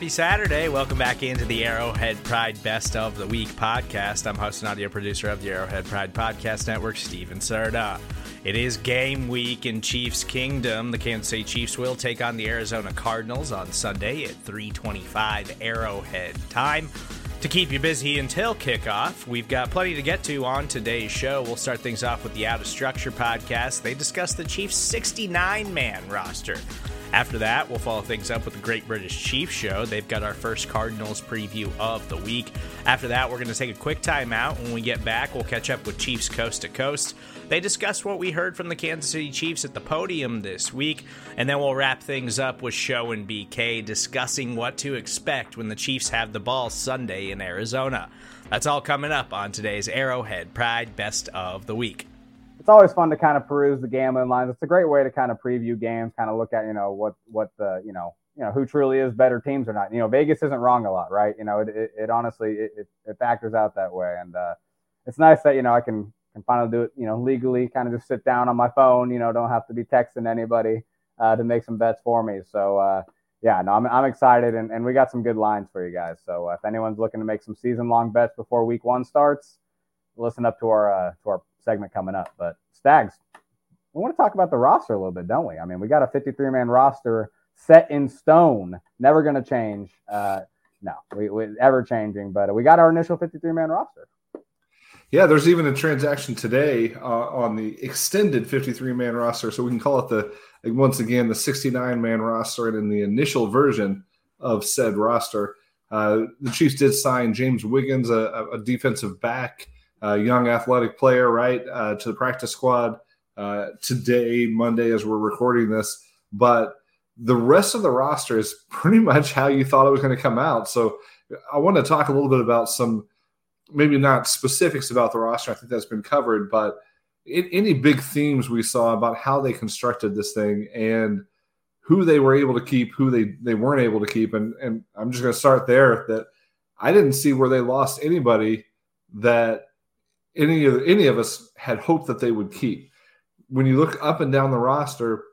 Happy Saturday. Welcome back into the Arrowhead Pride Best of the Week podcast. I'm host and audio producer of the Arrowhead Pride Podcast Network, Steven Serta. It is game week in Chiefs Kingdom. The Kansas City Chiefs will take on the Arizona Cardinals on Sunday at 3:25 Arrowhead time. To keep you busy until kickoff, we've got plenty to get to on today's show. We'll start things off with the Out of Structure podcast. They discuss the Chiefs' 69-man roster. After that, we'll follow things up with the Great British Chiefs show. They've got our first Cardinals preview of the week. After that, we're going to take a quick timeout. When we get back, we'll catch up with Chiefs Coast to Coast. They discussed what we heard from the Kansas City Chiefs at the podium this week. And then we'll wrap things up with Show and BK discussing what to expect when the Chiefs have the ball Sunday in Arizona. That's all coming up on today's Arrowhead Pride Best of the Week. It's always fun to kind of peruse the gambling lines. It's a great way to kind of preview games, kind of look at, what the who truly is better teams or not. You know, Vegas isn't wrong a lot, right? You know, it honestly factors out that way. And it's nice that, I can finally do it, legally, kind of just sit down on my phone, don't have to be texting anybody to make some bets for me. So, I'm excited. And we got some good lines for you guys. So if anyone's looking to make some season-long bets before week one starts, listen up to our segment coming up. But Stags, we want to talk about the roster a little bit, don't we? I mean, we got a 53-man roster set in stone, never going to change. We're ever changing, but we got our initial 53-man roster. Yeah, there's even a transaction today on the extended 53-man roster, so we can call it the 69-man roster. And in the initial version of said roster, the Chiefs did sign James Wiggins, a defensive back, young athletic player, right, to the practice squad today, Monday, as we're recording this. But the rest of the roster is pretty much how you thought it was going to come out. So I want to talk a little bit about some, maybe not specifics about the roster. I think that's been covered, but any big themes we saw about how they constructed this thing and who they were able to keep, who they weren't able to keep. And I'm just going to start there, that I didn't see where they lost anybody that any of us had hoped that they would keep. When you look up and down the roster,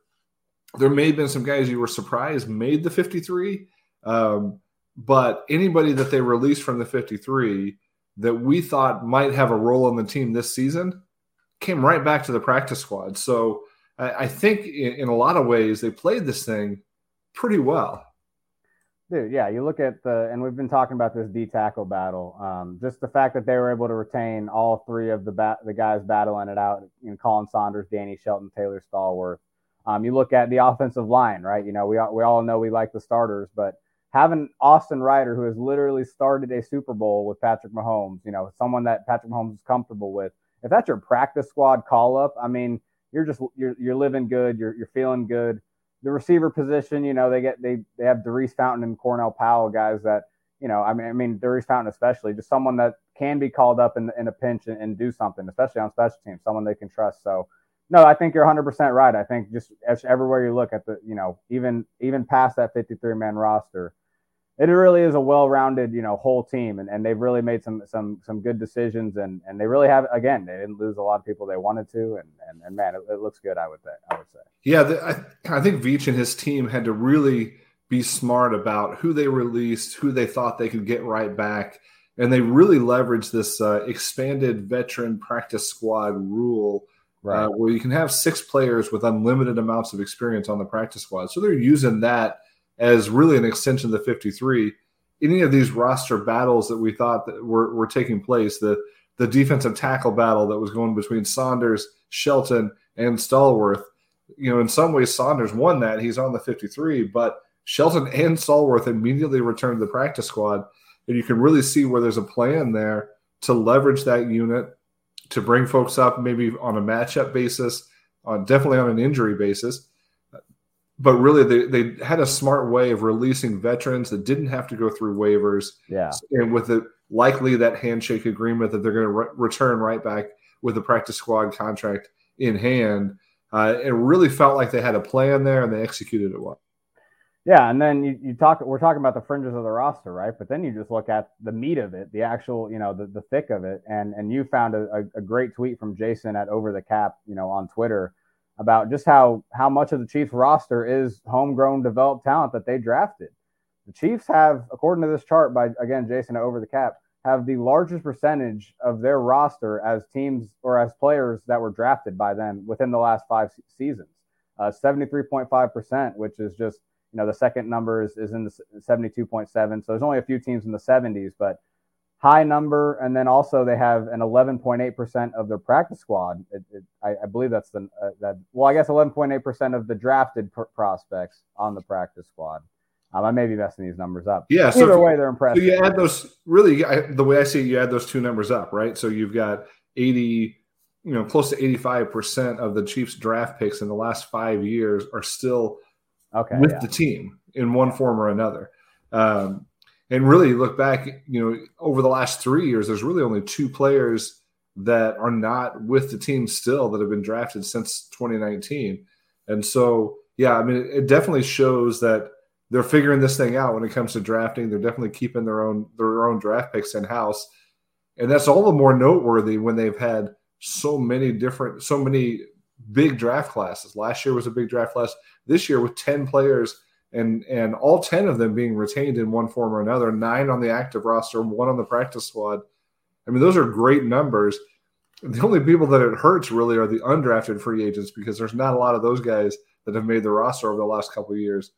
there may have been some guys you were surprised made the 53, but anybody that they released from the 53 that we thought might have a role on the team this season came right back to the practice squad. So I think in a lot of ways they played this thing pretty well. Dude, yeah, you look at and we've been talking about this D-tackle battle. Just the fact that they were able to retain all three of the guys battling it out, Colin Saunders, Danny Shelton, Taylor Stallworth. You look at the offensive line, right? We all know we like the starters, but having Austin Ryder, who has literally started a Super Bowl with Patrick Mahomes, someone that Patrick Mahomes is comfortable with, if that's your practice squad call-up, I mean, you're living good, you're feeling good. The receiver position, they have Darius Fountain and Cornell Powell, guys that, I mean Darius Fountain especially, just someone that can be called up in a pinch and do something, especially on special teams, someone they can trust. So, no, I think you're 100% right. I think just everywhere you look at the, even past that 53-man roster, it really is a well-rounded, whole team, and they've really made some good decisions, and they really have. Again, they didn't lose a lot of people they wanted to, and man, it looks good. I would say. Yeah, I think Veach and his team had to really be smart about who they released, who they thought they could get right back, and they really leveraged this expanded veteran practice squad rule, right, where you can have 6 players with unlimited amounts of experience on the practice squad. So they're using that as really an extension of the 53. Any of these roster battles that we thought that were taking place, the defensive tackle battle that was going between Saunders, Shelton, and Stallworth, in some ways Saunders won that. He's on the 53, but Shelton and Stallworth immediately returned to the practice squad, and you can really see where there's a plan there to leverage that unit, to bring folks up maybe on a matchup basis, definitely on an injury basis. But really, they had a smart way of releasing veterans that didn't have to go through waivers. Yeah. And with it likely that handshake agreement that they're going to return right back with the practice squad contract in hand. It really felt like they had a plan there, and they executed it well. Yeah, and then we're talking about the fringes of the roster, right? But then you just look at the meat of it, the actual, the thick of it. And you found a great tweet from Jason at Over the Cap, on Twitter, about just how much of the Chiefs roster is homegrown, developed talent that they drafted. The Chiefs have, according to this chart by, again, Jason at Over the Cap, have the largest percentage of their roster as teams or as players that were drafted by them within the last five seasons. 73.5%, which is just, you know, the second number is in the 72.7. So there's only a few teams in the 70s, but high number. And then also they have an 11.8% of their practice squad. I believe that's the, that, well, I guess 11.8% of the drafted prospects on the practice squad. I may be messing these numbers up. Yeah. Either way, they're impressive. So you add those, really, the way I see it, you add those two numbers up, right? So you've got 80, you know, close to 85% of the Chiefs draft picks in the last 5 years are still with the team in one form or another. And really look back, you know, over the last 3 years, there's really only two players that are not with the team still that have been drafted since 2019. And so, yeah, I mean, it definitely shows that they're figuring this thing out when it comes to drafting. They're definitely keeping their own draft picks in-house. And that's all the more noteworthy when they've had so many big draft classes. Last year was a big draft class. This year with 10 players and all 10 of them being retained in one form or another, 9 on the active roster, 1 on the practice squad. I mean, those are great numbers. The only people that it hurts really are the undrafted free agents, because there's not a lot of those guys that have made the roster over the last couple of years.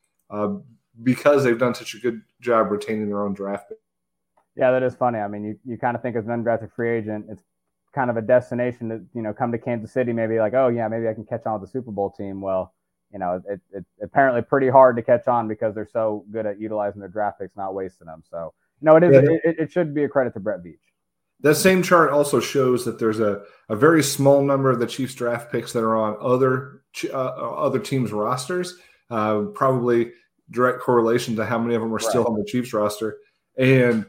Because they've done such a good job retaining their own draft pick. Yeah, that is funny. I mean, you kind of think as an undrafted free agent, it's kind of a destination to, you know, come to Kansas City, maybe like, oh, yeah, maybe I can catch on with the Super Bowl team. Well, you know, it's apparently pretty hard to catch on because they're so good at utilizing their draft picks, not wasting them. So, no, it is. Yeah. It should be a credit to Brett Veach. That same chart also shows that there's a very small number of the Chiefs draft picks that are on other teams' rosters, probably – direct correlation to how many of them are still on the Chiefs roster. And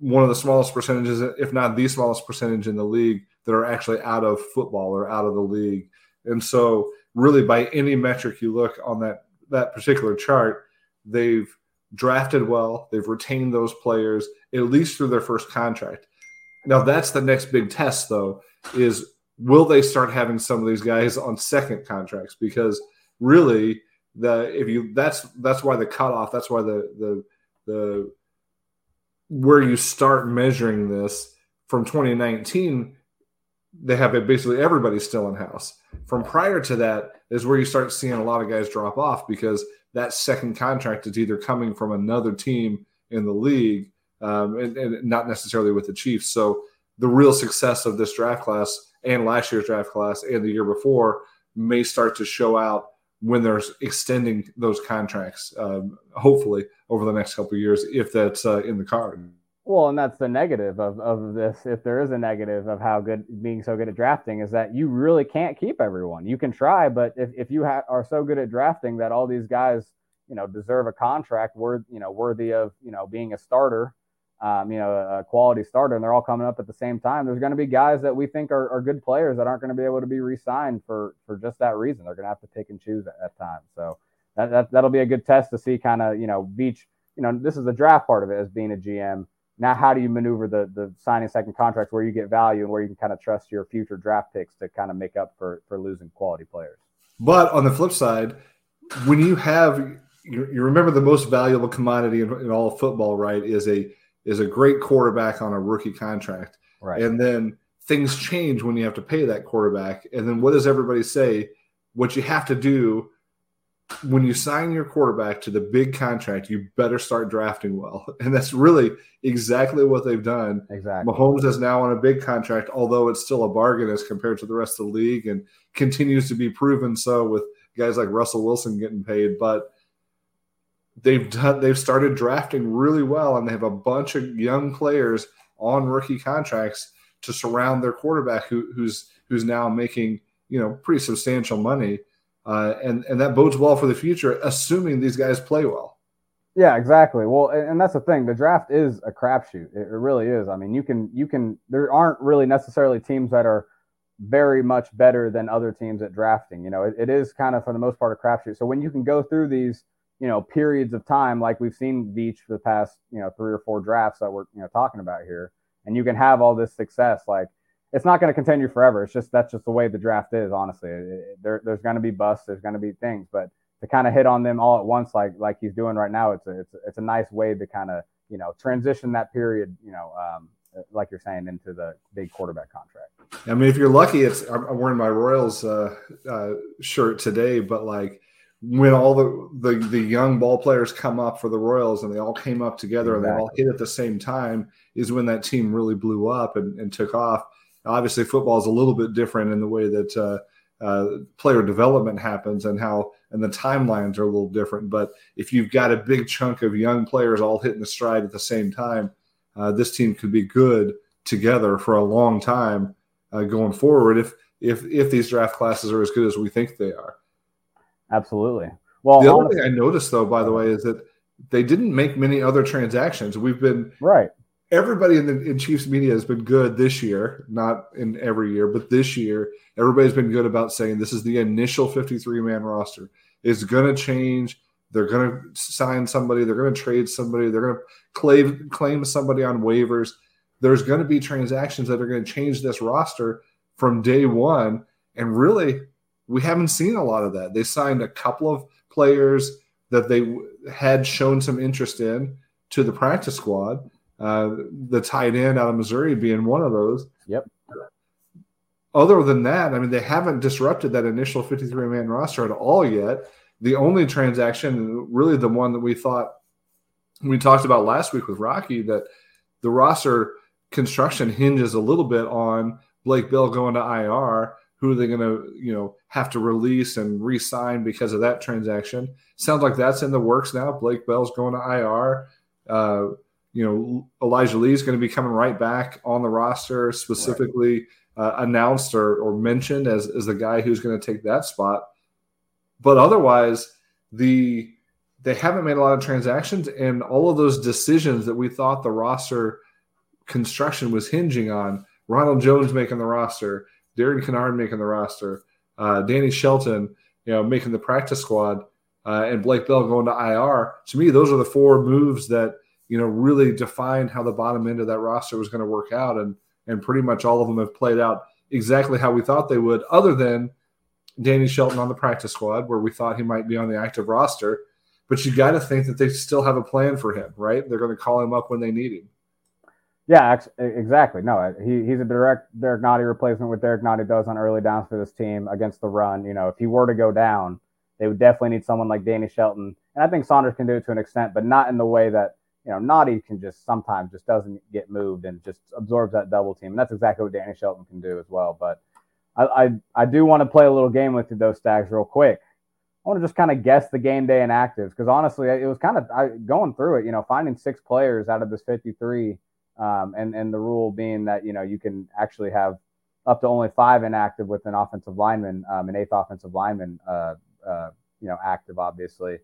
one of the smallest percentages, if not the smallest percentage in the league, that are actually out of football or out of the league. And so really by any metric you look on that particular chart, they've drafted well, they've retained those players, at least through their first contract. Now that's the next big test, though, is will they start having some of these guys on second contracts? Because really – that's why the cutoff, that's why the where you start measuring this from 2019, they have it basically everybody still in house. From prior to that is where you start seeing a lot of guys drop off, because that second contract is either coming from another team in the league and not necessarily with the Chiefs. So the real success of this draft class and last year's draft class and the year before may start to show out when they're extending those contracts, hopefully over the next couple of years, if that's in the card. Well, and that's the negative of this, if there is a negative of how good being so good at drafting, is that you really can't keep everyone. You can try, but if you are so good at drafting that all these guys, you know, deserve a contract worthy of, you know, being a starter, you know, a quality starter, and they're all coming up at the same time, there's going to be guys that we think are good players that aren't going to be able to be re-signed for just that reason. They're going to have to pick and choose at times. So that'll be a good test to see kind of, you know, Veach, you know, this is the draft part of it as being a GM. Now, how do you maneuver the signing second contracts where you get value and where you can kind of trust your future draft picks to kind of make up for losing quality players? But on the flip side, when you have, you remember the most valuable commodity in all of football, right, is a great quarterback on a rookie contract. Right. And then things change when you have to pay that quarterback. And then what does everybody say? What you have to do when you sign your quarterback to the big contract, you better start drafting well. And that's really exactly what they've done. Exactly. Mahomes is now on a big contract, although it's still a bargain as compared to the rest of the league, and continues to be proven so with guys like Russell Wilson getting paid. But they've started drafting really well, and they have a bunch of young players on rookie contracts to surround their quarterback who's now making, you know, pretty substantial money. And that bodes well for the future, assuming these guys play well. Yeah, exactly. Well, and that's the thing. The draft is a crapshoot. It really is. I mean, you can, there aren't really necessarily teams that are very much better than other teams at drafting. You know, it is kind of for the most part a crapshoot. So when you can go through these, you know, periods of time, like we've seen Veach for the past, you know, 3 or 4 drafts that we're, you know, talking about here, and you can have all this success. Like, it's not going to continue forever. It's just, that's just the way the draft is, honestly. There's going to be busts. There's going to be things, but to kind of hit on them all at once, like he's doing right now, it's a nice way to kind of, you know, transition that period, you know, like you're saying, into the big quarterback contract. I mean, if you're lucky, I'm wearing my Royals shirt today, but like when all the young ball players come up for the Royals and they all came up together and they all hit at the same time is when that team really blew up and took off. Obviously, football is a little bit different in the way that player development happens and the timelines are a little different. But if you've got a big chunk of young players all hitting the stride at the same time, this team could be good together for a long time going forward if these draft classes are as good as we think they are. Absolutely. Well, the other thing I noticed, though, by the way, is that they didn't make many other transactions. We've been right. Everybody in Chiefs media has been good this year, not in every year, but this year, everybody's been good about saying this is the initial 53-man roster. It's going to change. They're going to sign somebody. They're going to trade somebody. They're going to claim somebody on waivers. There's going to be transactions that are going to change this roster from day one. And really, we haven't seen a lot of that. They signed a couple of players that they had shown some interest in to the practice squad. The tight end out of Missouri being one of those. Yep. Other than that, I mean, they haven't disrupted that initial 53-man roster at all yet. The only transaction, really the one that we thought we talked about last week with Rocky, that the roster construction hinges a little bit on Blake Bell going to IR. Who are they going to, you know, have to release and re-sign because of that transaction? Sounds like that's in the works now. Blake Bell's going to IR. You know, Elijah Lee's going to be coming right back on the roster, specifically announced or mentioned as the guy who's going to take that spot. But otherwise, they haven't made a lot of transactions, and all of those decisions that we thought the roster construction was hinging on, Ronald Jones making the roster, Darian Kinnard making the roster, Danny Shelton, you know, making the practice squad, and Blake Bell going to IR. To me, those are the four moves that, you know, really defined how the bottom end of that roster was going to work out, and pretty much all of them have played out exactly how we thought they would, other than Danny Shelton on the practice squad, where we thought he might be on the active roster. But you got to think that they still have a plan for him, right? They're going to call him up when they need him. Yeah, exactly. No, he's a direct Derrick Nnadi replacement. What Derrick Nnadi does on early downs for this team against the run, you know, if he were to go down, they would definitely need someone like Danny Shelton. And I think Saunders can do it to an extent, but not in the way that, you know, Nnadi can just sometimes just doesn't get moved and just absorbs that double team. And that's exactly what Danny Shelton can do as well. But I do want to play a little game with those Stags real quick. I want to just kind of guess the game day inactives, because honestly, it was kind of going through it, you know, finding six players out of this 53, and the rule being that, you know, you can actually have up to only five inactive with an offensive lineman, an eighth offensive lineman, you know, active, obviously.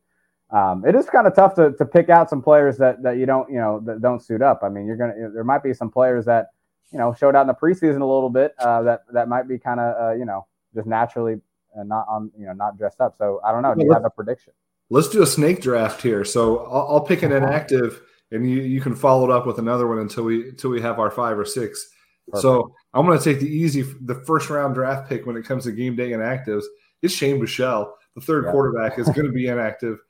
It is kind of tough to pick out some players that you don't, you know, that don't suit up. I mean, there might be some players that, you know, showed out in the preseason a little bit that might be kind of, you know, just naturally not on, you know, not dressed up. So I don't know. Do you have a prediction? Let's do a snake draft here. So I'll pick an inactive, and you can follow it up with another one until we have our five or six. Perfect. So I'm going to take the first round draft pick when it comes to game day inactives. It's Shane Buechele, the third quarterback, is going to be inactive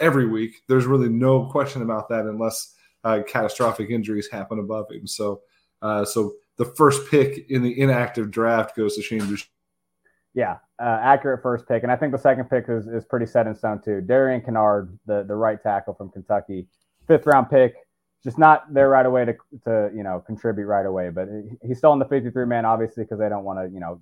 every week. There's really no question about that unless catastrophic injuries happen above him. So the first pick in the inactive draft goes to Shane Buechele. Yeah, accurate first pick. And I think the second pick is pretty set in stone too. Darian Kinnard, the right tackle from Kentucky, fifth-round pick, just not there right away to you know, contribute right away. But he's still in the 53-man, obviously, because they don't want to, you know,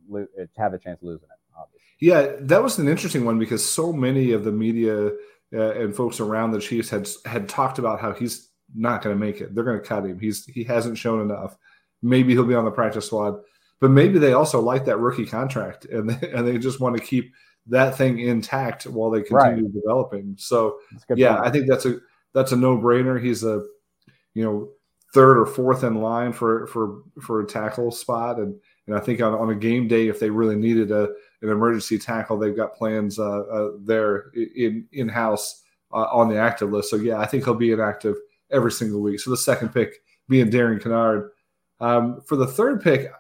have a chance of losing it, obviously. Yeah, that was an interesting one because so many of the media and folks around the Chiefs had talked about how he's not going to make it. They're going to cut him. He hasn't shown enough. Maybe he'll be on the practice squad, but maybe they also like that rookie contract and they just want to keep that thing intact while they continue developing. So yeah, point. I think that's a no-brainer. He's a, you know, third or fourth in line for a tackle spot, and I think on a game day, if they really needed an emergency tackle, they've got plans there in house on the active list. So yeah, I think he'll be inactive every single week. So the second pick being Darian Kinnard. For the third pick,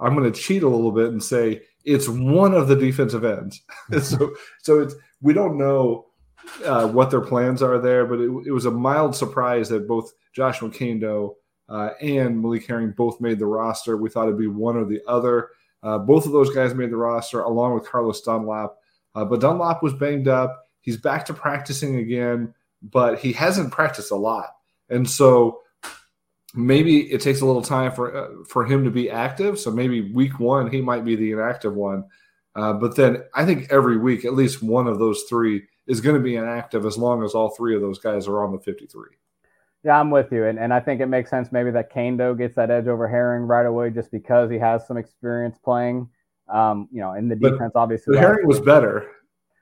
I'm going to cheat a little bit and say it's one of the defensive ends. So it's, we don't know what their plans are there, but it was a mild surprise that both Joshua Kando and Malik Herring both made the roster. We thought it'd be one or the other. Both of those guys made the roster along with Carlos Dunlap, but Dunlap was banged up. He's back to practicing again, but he hasn't practiced a lot. And so maybe it takes a little time for him to be active. So maybe week one, he might be the inactive one. But then I think every week, at least one of those three is going to be inactive as long as all three of those guys are on the 53. Yeah, I'm with you. And I think it makes sense maybe that Kando gets that edge over Herring right away just because he has some experience playing, in the defense, obviously. But Herring was better.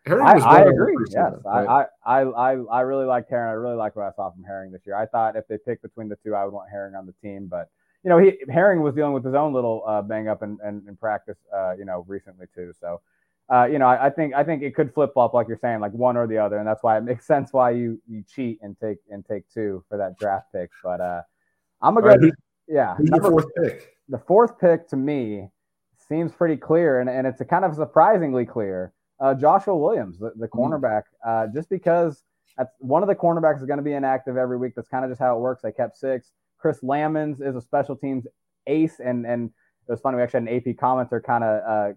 I agree. Yes, I really liked Herring. I really like what I saw from Herring this year. I thought if they picked between the two, I would want Herring on the team. But Herring was dealing with his own little bang up in practice, recently too. So, I think it could flip flop, like you're saying, like one or the other, and that's why it makes sense why you cheat and take two for that draft pick. But I'm gonna go. Right, the fourth pick to me seems pretty clear, and it's a kind of surprisingly clear. Joshua Williams, the cornerback, just because one of the cornerbacks is going to be inactive every week. That's kind of just how it works. They kept six. Chris Lammons is a special teams ace, and it was funny. We actually had an AP commenter kind of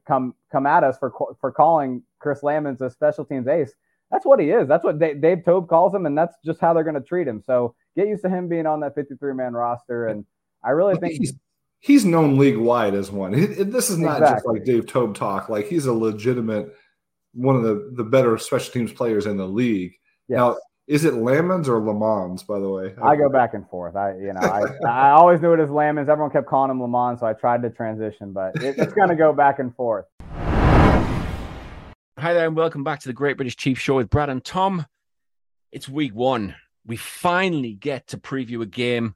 come at us for calling Chris Lammons a special teams ace. That's what he is. That's what Dave Tobe calls him, and that's just how they're going to treat him. So get used to him being on that 53-man roster, and I really think – he's known league-wide as one. This is not just like Dave Tobe talk. Like, he's a legitimate – one of the better special teams players in the league. Yes. Now, is it Lammons or Lamons, by the way? I go back and forth. I always knew it as Lammons. Everyone kept calling him Lamons, so I tried to transition, but it's going to go back and forth. Hi there, and welcome back to the Great British Chiefs Show with Brad and Tom. It's week one. We finally get to preview a game,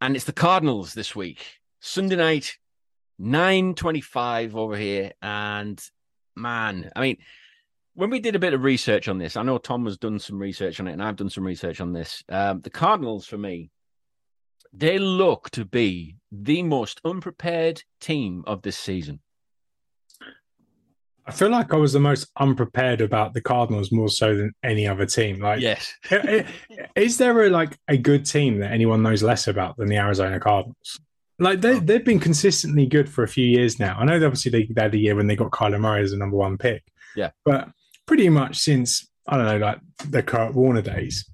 and it's the Cardinals this week. Sunday night, 9:25 over here, and... man, I mean, when we did a bit of research on this, I know Tom has done some research on it, and I've done some research on this. The Cardinals, for me, they look to be the most unprepared team of this season. I feel like I was the most unprepared about the Cardinals more so than any other team. Like, yes, is there a good team that anyone knows less about than the Arizona Cardinals? Like, they've been consistently good for a few years now. I know, obviously, they had a year when they got Kyler Murray as the number one pick. Yeah. But pretty much since, I don't know, like the Kurt Warner days,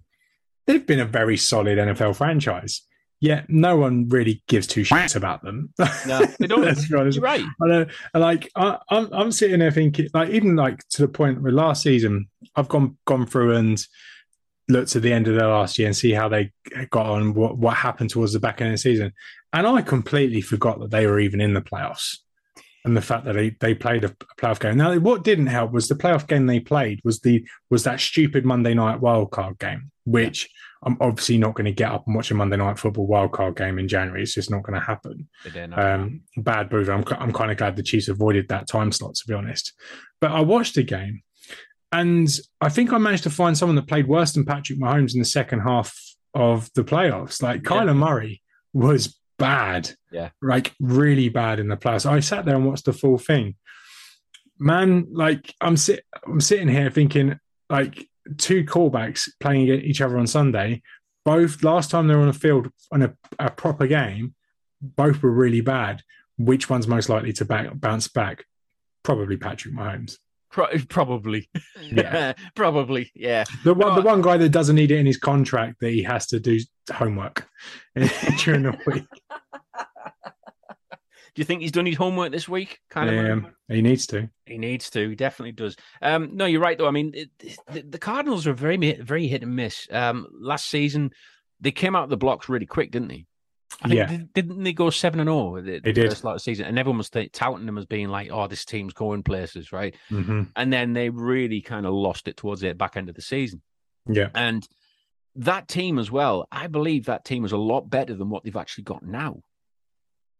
they've been a very solid NFL franchise. Yet no one really gives two shits about them. No, they don't. Let's be honest. You're right. I know, I'm sitting there thinking, even to the point where last season, I've gone through and looked at the end of their last year and see how they got on, what happened towards the back end of the season. And I completely forgot that they were even in the playoffs and the fact that they played a playoff game. Now, what didn't help was the playoff game they played was that stupid Monday night wildcard game, which I'm obviously not going to get up and watch a Monday night football wildcard game in January. It's just not going to happen. Bad move. I'm kind of glad the Chiefs avoided that time slot, to be honest. But I watched the game, and I think I managed to find someone that played worse than Patrick Mahomes in the second half of the playoffs. Kyler Murray was bad, really bad in the playoffs. I sat there and watched the full thing. Man, I'm sitting here thinking, two quarterbacks playing against each other on Sunday. Both last time they were on a field on a proper game, both were really bad. Which one's most likely to bounce back? Probably Patrick Mahomes. Probably. Yeah. Probably, yeah. The one guy that doesn't need it in his contract that he has to do homework during the week. Do you think he's done his homework this week? He needs to. He needs to. He definitely does. No, you're right, though. I mean, the Cardinals are very, very hit and miss. Last season, they came out of the blocks really quick, didn't they? Didn't they go 7-0 the first lot of season? And everyone was touting them as being this team's going places, right? Mm-hmm. And then they really kind of lost it towards the back end of the season. Yeah. And that team as well, I believe that team is a lot better than what they've actually got now.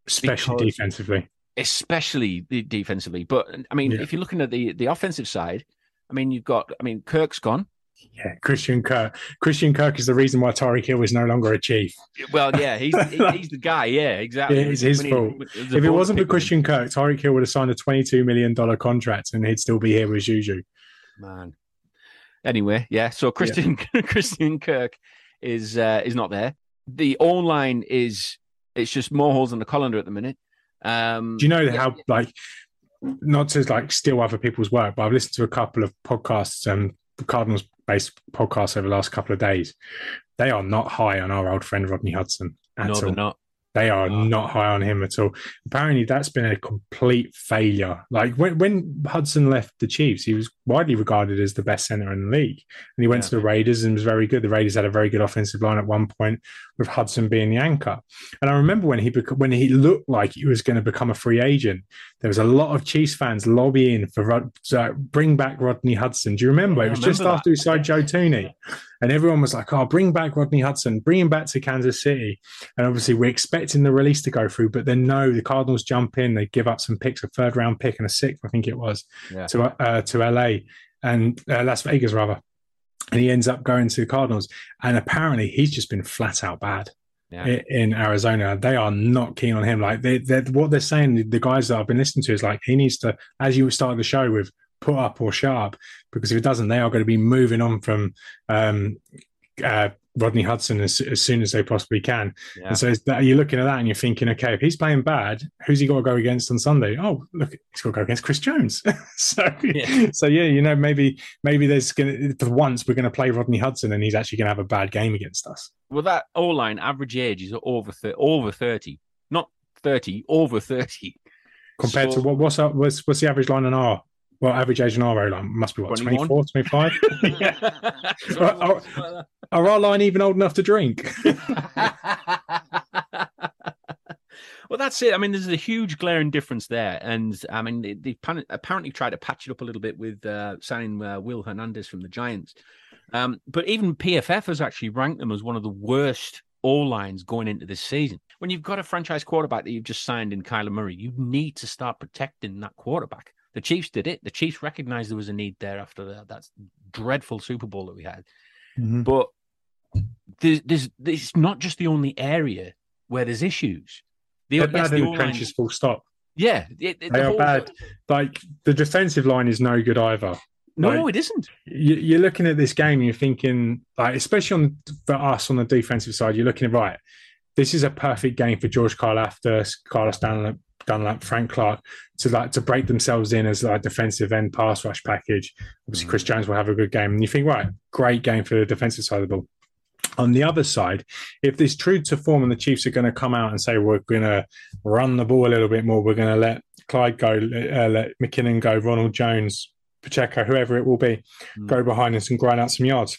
Especially defensively. But, I mean, if you're looking at the offensive side, I mean, Kirk's gone. Yeah, Christian Kirk. Christian Kirk is the reason why Tyreek Hill is no longer a Chief. Well, yeah, he's the guy. Yeah, exactly. Yeah, it's his fault. If it wasn't for Christian Kirk, Tyreek Hill would have signed a $22 million contract and he'd still be here with Juju. Man. Anyway, yeah. So Christian Kirk is not there. The online it's just more holes in the colander at the minute. Do you know how not to steal other people's work, but I've listened to a couple of podcasts and Cardinals-based podcasts over the last couple of days. They are not high on our old friend Rodney Hudson at all. They're not. They are not high on him at all. Apparently, that's been a complete failure. When Hudson left the Chiefs, he was widely regarded as the best center in the league. And he went to the Raiders and was very good. The Raiders had a very good offensive line at one point, with Hudson being the anchor. And I remember when he looked like he was going to become a free agent, there was a lot of Chiefs fans lobbying for bring back Rodney Hudson. Do you remember? Yeah, it was just after he signed Joe Tooney. And everyone was like, oh, bring back Rodney Hudson, bring him back to Kansas City. And obviously we're expecting the release to go through, but then no, the Cardinals jump in, they give up some picks, a third round pick and a sixth, I think it was, to LA and Las Vegas rather. And he ends up going to the Cardinals. And apparently he's just been flat out bad in Arizona. They are not keen on him. What they're saying, the guys that I've been listening to is he needs to, as you started the show with, put up or shut up, because if it doesn't, they are going to be moving on from Rodney Hudson as soon as they possibly can. Yeah. And so you're looking at that and you're thinking, okay, if he's playing bad, who's he got to go against on Sunday? Oh, look, he's got to go against Chris Jones. Maybe there's going to, for once, we're going to play Rodney Hudson and he's actually going to have a bad game against us. Well, that O-line average age is over 30, not 30, over 30. Compared to what's the average line on our? Well, average age in our O-line must be, 24, 25? Yeah. Are our line even old enough to drink? Well, that's it. I mean, there's a huge glaring difference there. And, I mean, they apparently tried to patch it up a little bit with signing Will Hernandez from the Giants. But even PFF has actually ranked them as one of the worst O-lines going into this season. When you've got a franchise quarterback that you've just signed in Kyler Murray, you need to start protecting that quarterback. The Chiefs did it. The Chiefs recognized there was a need there after that dreadful Super Bowl that we had. Mm-hmm. But it's not just the only area where there's issues. They're bad in the trenches, full stop. Yeah. They are bad. The defensive line is no good either. No, it isn't. You're looking at this game and you're thinking, especially for us on the defensive side, you're looking at, this is a perfect game for George Karlaftis, Carlos Dunlap, Frank Clark to break themselves in as defensive end pass rush package. Obviously, Chris Jones will have a good game, and you think, great game for the defensive side of the ball. On the other side, if this true to form and the Chiefs are going to come out and say we're going to run the ball a little bit more, we're going to let Clyde go, let McKinnon go, Ronald Jones, Pacheco, whoever it will be, go behind us and grind out some yards.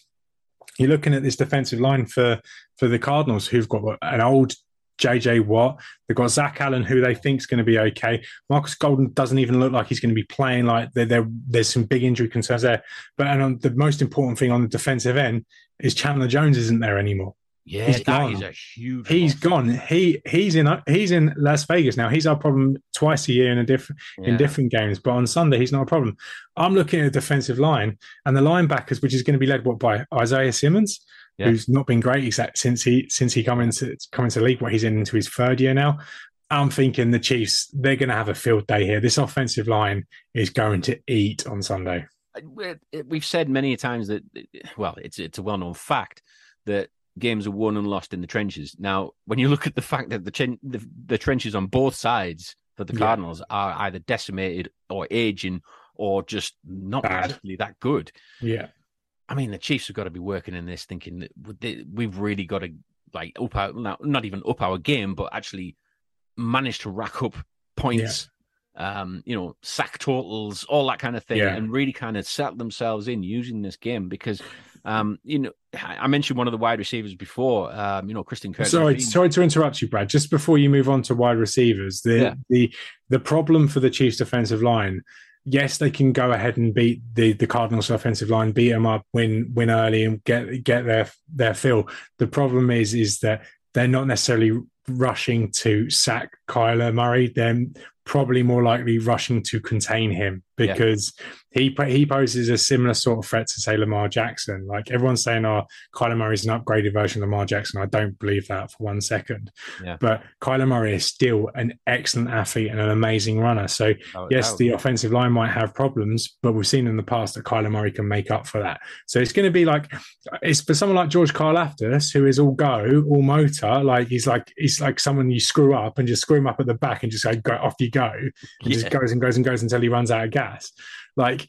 You're looking at this defensive line for the Cardinals, who've got an old JJ Watt. They've got Zach Allen, who they think is going to be okay. Marcus Golden doesn't even look like he's going to be playing. There's some big injury concerns there. But the most important thing on the defensive end is Chandler Jones isn't there anymore. Yeah, he's gone. Is a huge. He's gone. He's in Las Vegas now. He's our problem twice a year in different games. But on Sunday, he's not a problem. I'm looking at a defensive line and the linebackers, which is going to be led by Isaiah Simmons. Yeah. Who's not been great since he come into the league, where he's into his third year now. I'm thinking the Chiefs, they're going to have a field day here. This offensive line is going to eat on Sunday. We've said many times that, it's a well-known fact that games are won and lost in the trenches. Now, when you look at the fact that the trenches on both sides for the Cardinals are either decimated or aging or just not particularly that good. Yeah. I mean, the Chiefs have got to be working in this, thinking that we've really got to not even up our game, but actually manage to rack up points, sack totals, all that kind of thing, and really kind of settle themselves in using this game. Because, I mentioned one of the wide receivers before, Christian Kirk. Sorry to interrupt you, Brad. Just before you move on to wide receivers, the problem for the Chiefs' defensive line. Yes, they can go ahead and beat the Cardinals' offensive line, beat them up, win early, and get their fill. The problem is that they're not necessarily rushing to sack Kyler Murray. They're probably more likely rushing to contain him because he poses a similar sort of threat to, say, Lamar Jackson. Like, everyone's saying, oh, Kyler Murray is an upgraded version of Lamar Jackson. I don't believe that for 1 second. Yeah. But Kyler Murray is still an excellent athlete and an amazing runner. So, the offensive line might have problems, but we've seen in the past that Kyler Murray can make up for that. So it's going to be like, it's for someone like George Karlaftis, who is all go, all motor. Like, he's like someone you screw up and just screw him up at the back and just say, go, off you go. He just goes and goes and goes until he runs out of gas. Like,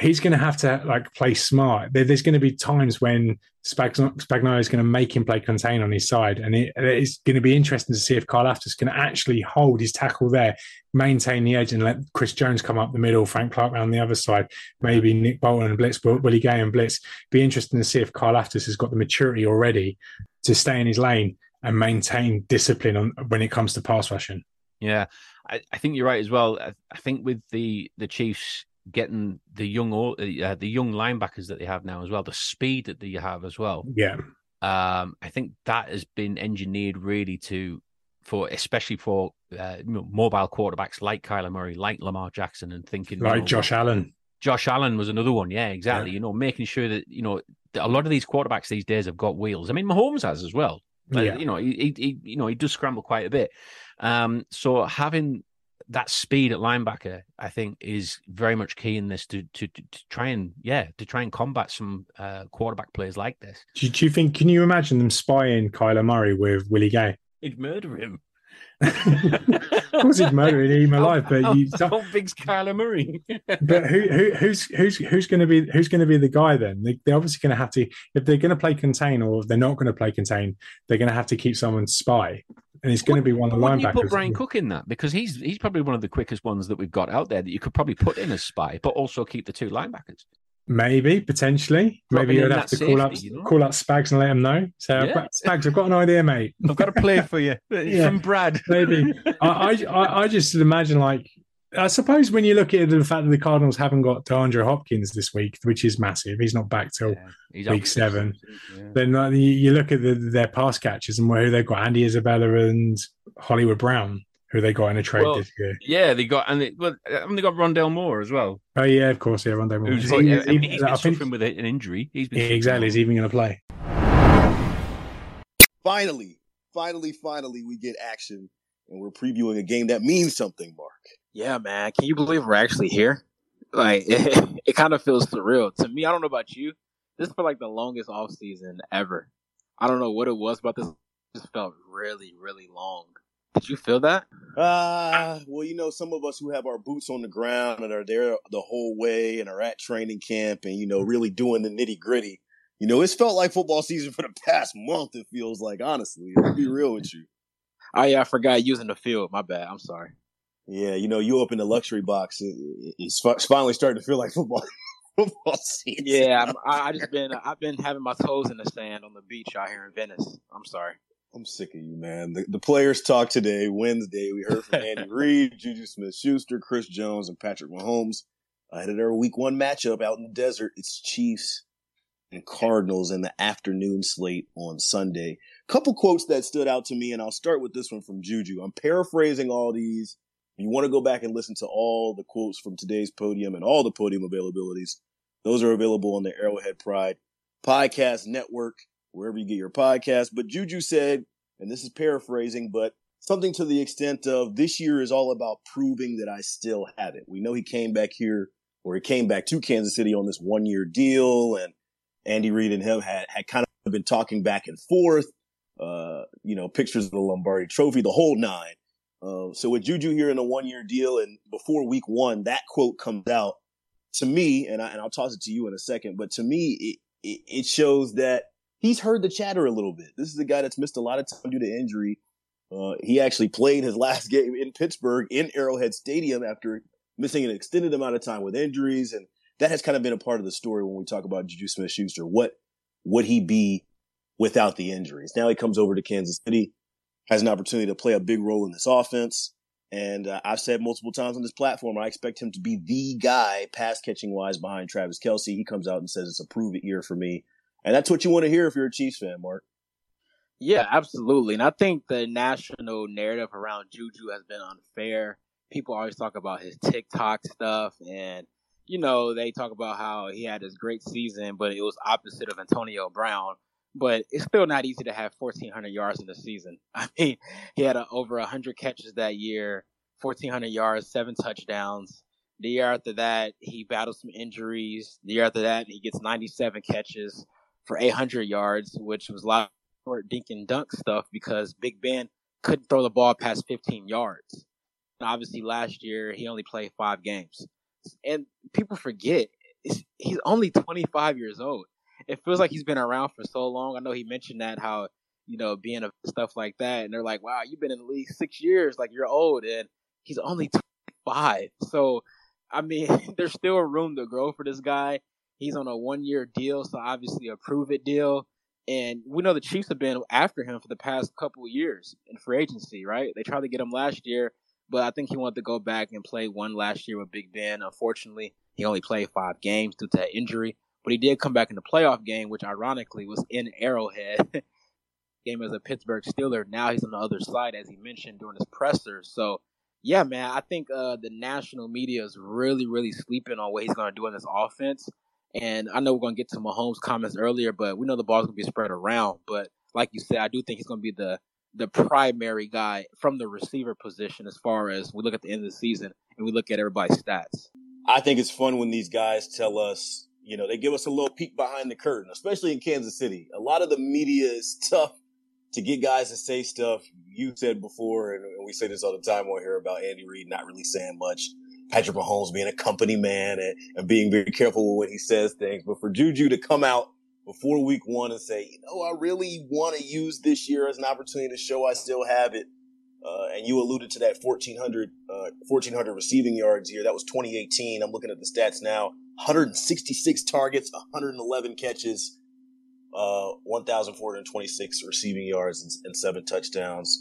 he's going to have to, like, play smart. There's going to be times when Spagnuolo is going to make him play contain on his side, and it's going to be interesting to see if Karlaftis can actually hold his tackle there, maintain the edge, and let Chris Jones come up the middle, Frank Clark around the other side, maybe Nick Bolton and blitz, Willie Gay and blitz. Be interesting to see if Karlaftis has got the maturity already to stay in his lane and maintain discipline when it comes to pass rushing. Yeah, I think you're right as well. I think with the Chiefs getting the young linebackers that they have now as well, the speed that they have as well. Yeah, I think that has been engineered really for mobile quarterbacks like Kyler Murray, like Lamar Jackson, and thinking like Josh Allen. Josh Allen was another one. Yeah, exactly. Yeah. You know, making sure that a lot of these quarterbacks these days have got wheels. I mean, Mahomes has as well. But, yeah. You know, he does scramble quite a bit. So having that speed at linebacker, I think, is very much key in this to try and combat some quarterback players like this. Do you think? Can you imagine them spying Kyler Murray with Willie Gay? He'd murder him. Of course, he'd murder him alive. But how big's Kyler Murray? But who's going to be the guy then? They're obviously going to have to, if they're going to play contain or if they're not going to play contain, they're going to have to keep someone spy. And it's going to be one of the linebackers. You put Brian Cook in that, because he's probably one of the quickest ones that we've got out there that you could probably put in as spy, but also keep the two linebackers. Maybe, potentially. Maybe you'd have to call up Spags and let him know. So, yeah. Spags, I've got an idea, mate. I've got a play for you. Yeah. From Brad. Maybe. I just imagine, like, I suppose when you look at the fact that the Cardinals haven't got DeAndre Hopkins this week, which is massive, he's not back till week 7. Yeah. Then you look at their pass catchers and who they've got, Andy Isabella and Hollywood Brown, who they got in a trade this year. Yeah, they got Rondale Moore as well. Oh yeah, of course, Rondale Moore. He's been suffering with an injury. He's even going to play. Finally, we get action, and we're previewing a game that means something, Mark. Yeah, man. Can you believe we're actually here? Like, it kind of feels surreal. To me, I don't know about you, this felt like the longest offseason ever. I don't know what it was about this. It just felt really, really long. Did you feel that? Well, some of us who have our boots on the ground and are there the whole way and are at training camp and, really doing the nitty-gritty. It's felt like football season for the past month, it feels like, honestly. I'll be real with you. Oh, yeah, I forgot using the field. My bad. I'm sorry. Yeah, you open the luxury box. It's finally starting to feel like football season. Yeah, I've been having my toes in the sand on the beach out here in Venice. I'm sorry. I'm sick of you, man. The players talk today, Wednesday. We heard from Andy Reid, Juju Smith-Schuster, Chris Jones, and Patrick Mahomes. Ahead of their week 1 matchup out in the desert, it's Chiefs and Cardinals in the afternoon slate on Sunday. Couple quotes that stood out to me, and I'll start with this one from Juju. I'm paraphrasing all these. You want to go back and listen to all the quotes from today's podium and all the podium availabilities. Those are available on the Arrowhead Pride podcast network, wherever you get your podcast. But Juju said, and this is paraphrasing, but something to the extent of, this year is all about proving that I still have it. We know he came back to Kansas City on this 1-year deal, and Andy Reid and him had kind of been talking back and forth, pictures of the Lombardi Trophy, the whole nine. So with Juju here in a 1-year deal and before week 1, that quote comes out to me, and I'll toss it to you in a second, but to me, it shows that he's heard the chatter a little bit. This is a guy that's missed a lot of time due to injury. He actually played his last game in Pittsburgh in Arrowhead Stadium after missing an extended amount of time with injuries, and that has kind of been a part of the story when we talk about Juju Smith-Schuster. What would he be without the injuries? Now he comes over to Kansas City, has an opportunity to play a big role in this offense, and I've said multiple times on this platform, I expect him to be the guy pass-catching-wise behind Travis Kelce. He comes out and says it's a prove-it year for me. And that's what you want to hear if you're a Chiefs fan, Mark. Yeah, absolutely. And I think the national narrative around Juju has been unfair. people always talk about his TikTok stuff, and, you know, they talk about how he had this great season, but it was opposite of Antonio Brown. But it's still not easy to have 1,400 yards in the season. I mean, he had over 100 catches that year, 1,400 yards, 7 touchdowns. The year after that, he battled some injuries. The year after that, he gets 97 catches for 800 yards, which was a lot of short dink and dunk stuff because Big Ben couldn't throw the ball past 15 yards. And obviously, last year, he only played 5 games. And people forget, he's only 25 years old. It feels like he's been around for so long. I know he mentioned that, how, you know, being a stuff like that. And they're like, wow, you've been in the league 6 years. Like, you're old. And he's only 25. So, I mean, there's still room to grow for this guy. He's on a 1-year deal, so obviously a prove-it deal. And we know the Chiefs have been after him for the past couple of years in free agency, right? They tried to get him last year, but I think he wanted to go back and play one last year with Big Ben. Unfortunately, he only played 5 games due to that injury. But he did come back in the playoff game, which ironically was in Arrowhead. Game as a Pittsburgh Steeler. Now he's on the other side, as he mentioned, during his presser. So, yeah, man, I think the national media is really, really sleeping on what he's going to do in this offense. And I know we're going to get to Mahomes' comments earlier, but we know the ball's going to be spread around. But like you said, I do think he's going to be the primary guy from the receiver position as far as we look at the end of the season and we look at everybody's stats. I think it's fun when these guys tell us, you know, they give us a little peek behind the curtain, especially in Kansas City. A lot of the media is tough to get guys to say stuff. You said before, and we say this all the time on here about Andy Reid not really saying much, Patrick Mahomes being a company man and being very careful with when he says things. But for Juju to come out before week 1 and say, you know, I really want to use this year as an opportunity to show I still have it. And you alluded to that 1,400 receiving yards year. That was 2018. I'm looking at the stats now. 166 targets, 111 catches, 1,426 receiving yards and 7 touchdowns.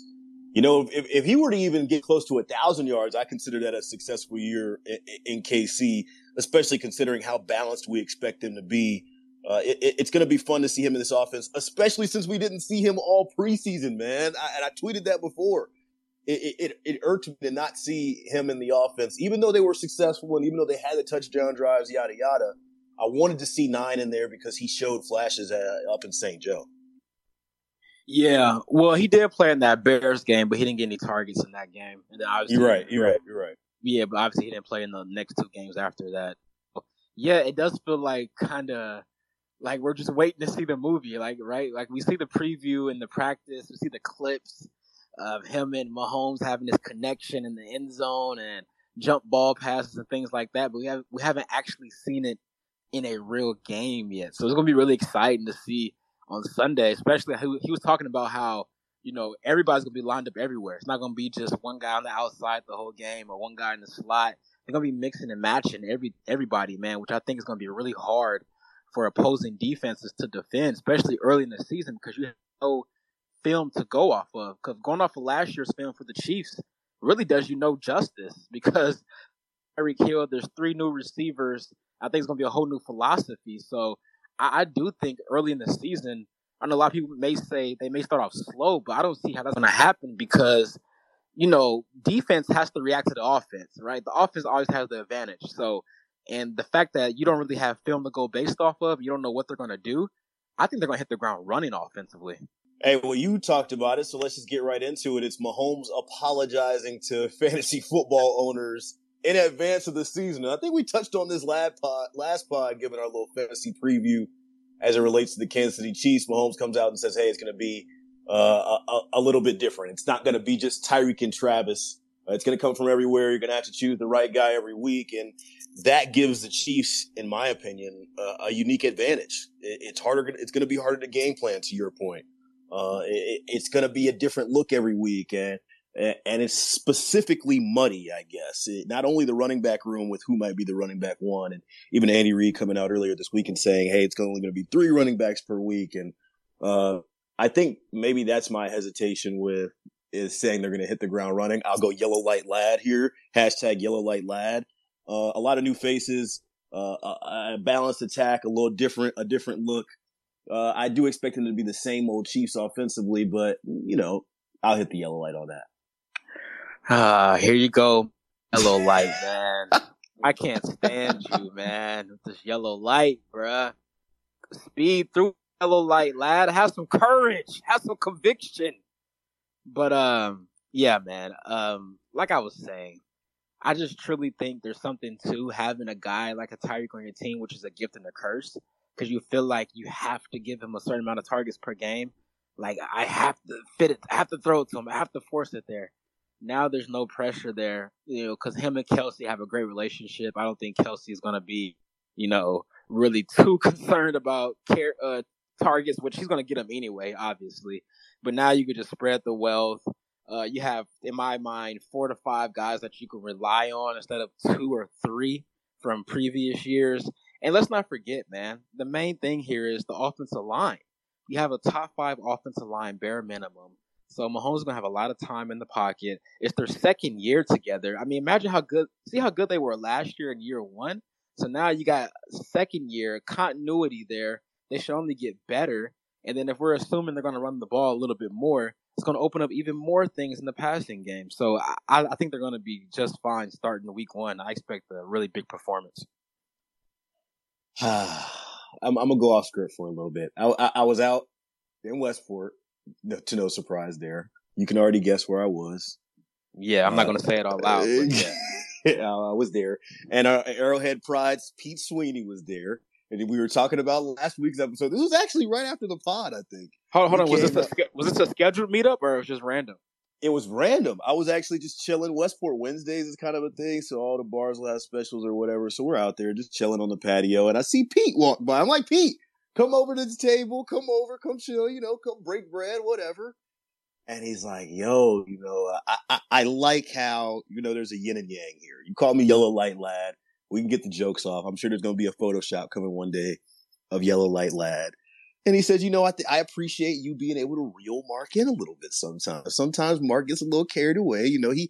You know, if he were to even get close to 1,000 yards, I consider that a successful year in KC, especially considering how balanced we expect him to be. It's going to be fun to see him in this offense, especially since we didn't see him all preseason, man. And I tweeted that before. It irked me to not see him in the offense, even though they were successful and even though they had the touchdown drives, yada, yada. I wanted to see 9 in there because he showed flashes up in St. Joe. Yeah, well, he did play in that Bears game, but he didn't get any targets in that game. And obviously, You're right. Yeah, but obviously he didn't play in the next 2 games after that. Yeah, it does feel like kind of like we're just waiting to see the movie, like, right? Like we see the preview and the practice, we see the clips of him and Mahomes having this connection in the end zone and jump ball passes and things like that, but we haven't actually seen it in a real game yet. So it's going to be really exciting to see on Sunday, especially he was talking about how, you know, everybody's going to be lined up everywhere. It's not going to be just one guy on the outside the whole game or one guy in the slot. They're going to be mixing and matching everybody, man, which I think is going to be really hard for opposing defenses to defend, especially early in the season, because you have no film to go off of. Because going off of last year's film for the Chiefs really does you no justice, because Tyreek Hill, there's 3 new receivers. I think it's going to be a whole new philosophy. So I do think early in the season, I know a lot of people may say they may start off slow, but I don't see how that's going to happen because, you know, defense has to react to the offense, right? The offense always has the advantage. So, and the fact that you don't really have film to go based off of, you don't know what they're going to do, I think they're going to hit the ground running offensively. Hey, well, you talked about it, so let's just get right into it. It's Mahomes apologizing to fantasy football owners in advance of the season. I think we touched on this last pod, giving our little fantasy preview as it relates to the Kansas City Chiefs. Mahomes comes out and says, hey, it's going to be a little bit different. It's not going to be just Tyreek and Travis. It's going to come from everywhere. You're going to have to choose the right guy every week. And that gives the Chiefs, in my opinion, a unique advantage. It's harder. It's going to be harder to game plan, to your point. It's going to be a different look every week. And it's specifically muddy, I guess. Not only the running back room with who might be the running back one. And even Andy Reid coming out earlier this week and saying, hey, it's only going to be 3 running backs per week. And I think maybe that's my hesitation with is saying they're going to hit the ground running. I'll go yellow light lad here. Hashtag yellow light lad. A lot of new faces, a balanced attack, a different look. I do expect them to be the same old Chiefs offensively, but, you know, I'll hit the yellow light on that. Here you go. Yellow light, man. I can't stand you, man. With this yellow light, bruh. Speed through yellow light, lad. Have some courage. Have some conviction. But, yeah, man. Like I was saying, I just truly think there's something to having a guy like a Tyreek on your team, which is a gift and a curse, because you feel like you have to give him a certain amount of targets per game. Like, I have to fit it. I have to throw it to him. I have to force it there. Now there's no pressure there, you know, because him and Kelce have a great relationship. I don't think Kelce is going to be, you know, really too concerned about targets, which he's going to get them anyway, obviously. But now you can just spread the wealth. You have, in my mind, 4 to 5 guys that you can rely on instead of 2 or 3 from previous years. And let's not forget, man, the main thing here is the offensive line. You have a top 5 offensive line, bare minimum. So Mahomes is going to have a lot of time in the pocket. It's their second year together. I mean, imagine how good they were last year in year 1. So now you got second year continuity there. They should only get better. And then if we're assuming they're going to run the ball a little bit more, it's going to open up even more things in the passing game. So I think they're going to be just fine starting week 1. I expect a really big performance. I'm going to go off script for a little bit. I was out in Westport. No, to no surprise there. You can already guess where I was. Yeah, I'm not going to say it all out. Yeah. I was there. And our Arrowhead Pride's Pete Sweeney was there. And we were talking about last week's episode. This was actually right after the pod, I think. Hold on. Was this a scheduled meetup or it was just random? It was random. I was actually just chilling. Westport Wednesdays is kind of a thing, so all the bars will have specials or whatever. So we're out there just chilling on the patio, and I see Pete walk by. I'm like, Pete, come over to the table, come over, come chill, you know, come break bread, whatever. And he's like, yo, you know, I like how, you know, there's a yin and yang here. You call me Yellow Light Lad. We can get the jokes off. I'm sure there's going to be a Photoshop coming one day of Yellow Light Lad. And he says, you know, I appreciate you being able to reel Mark in a little bit sometimes. Sometimes Mark gets a little carried away. You know, he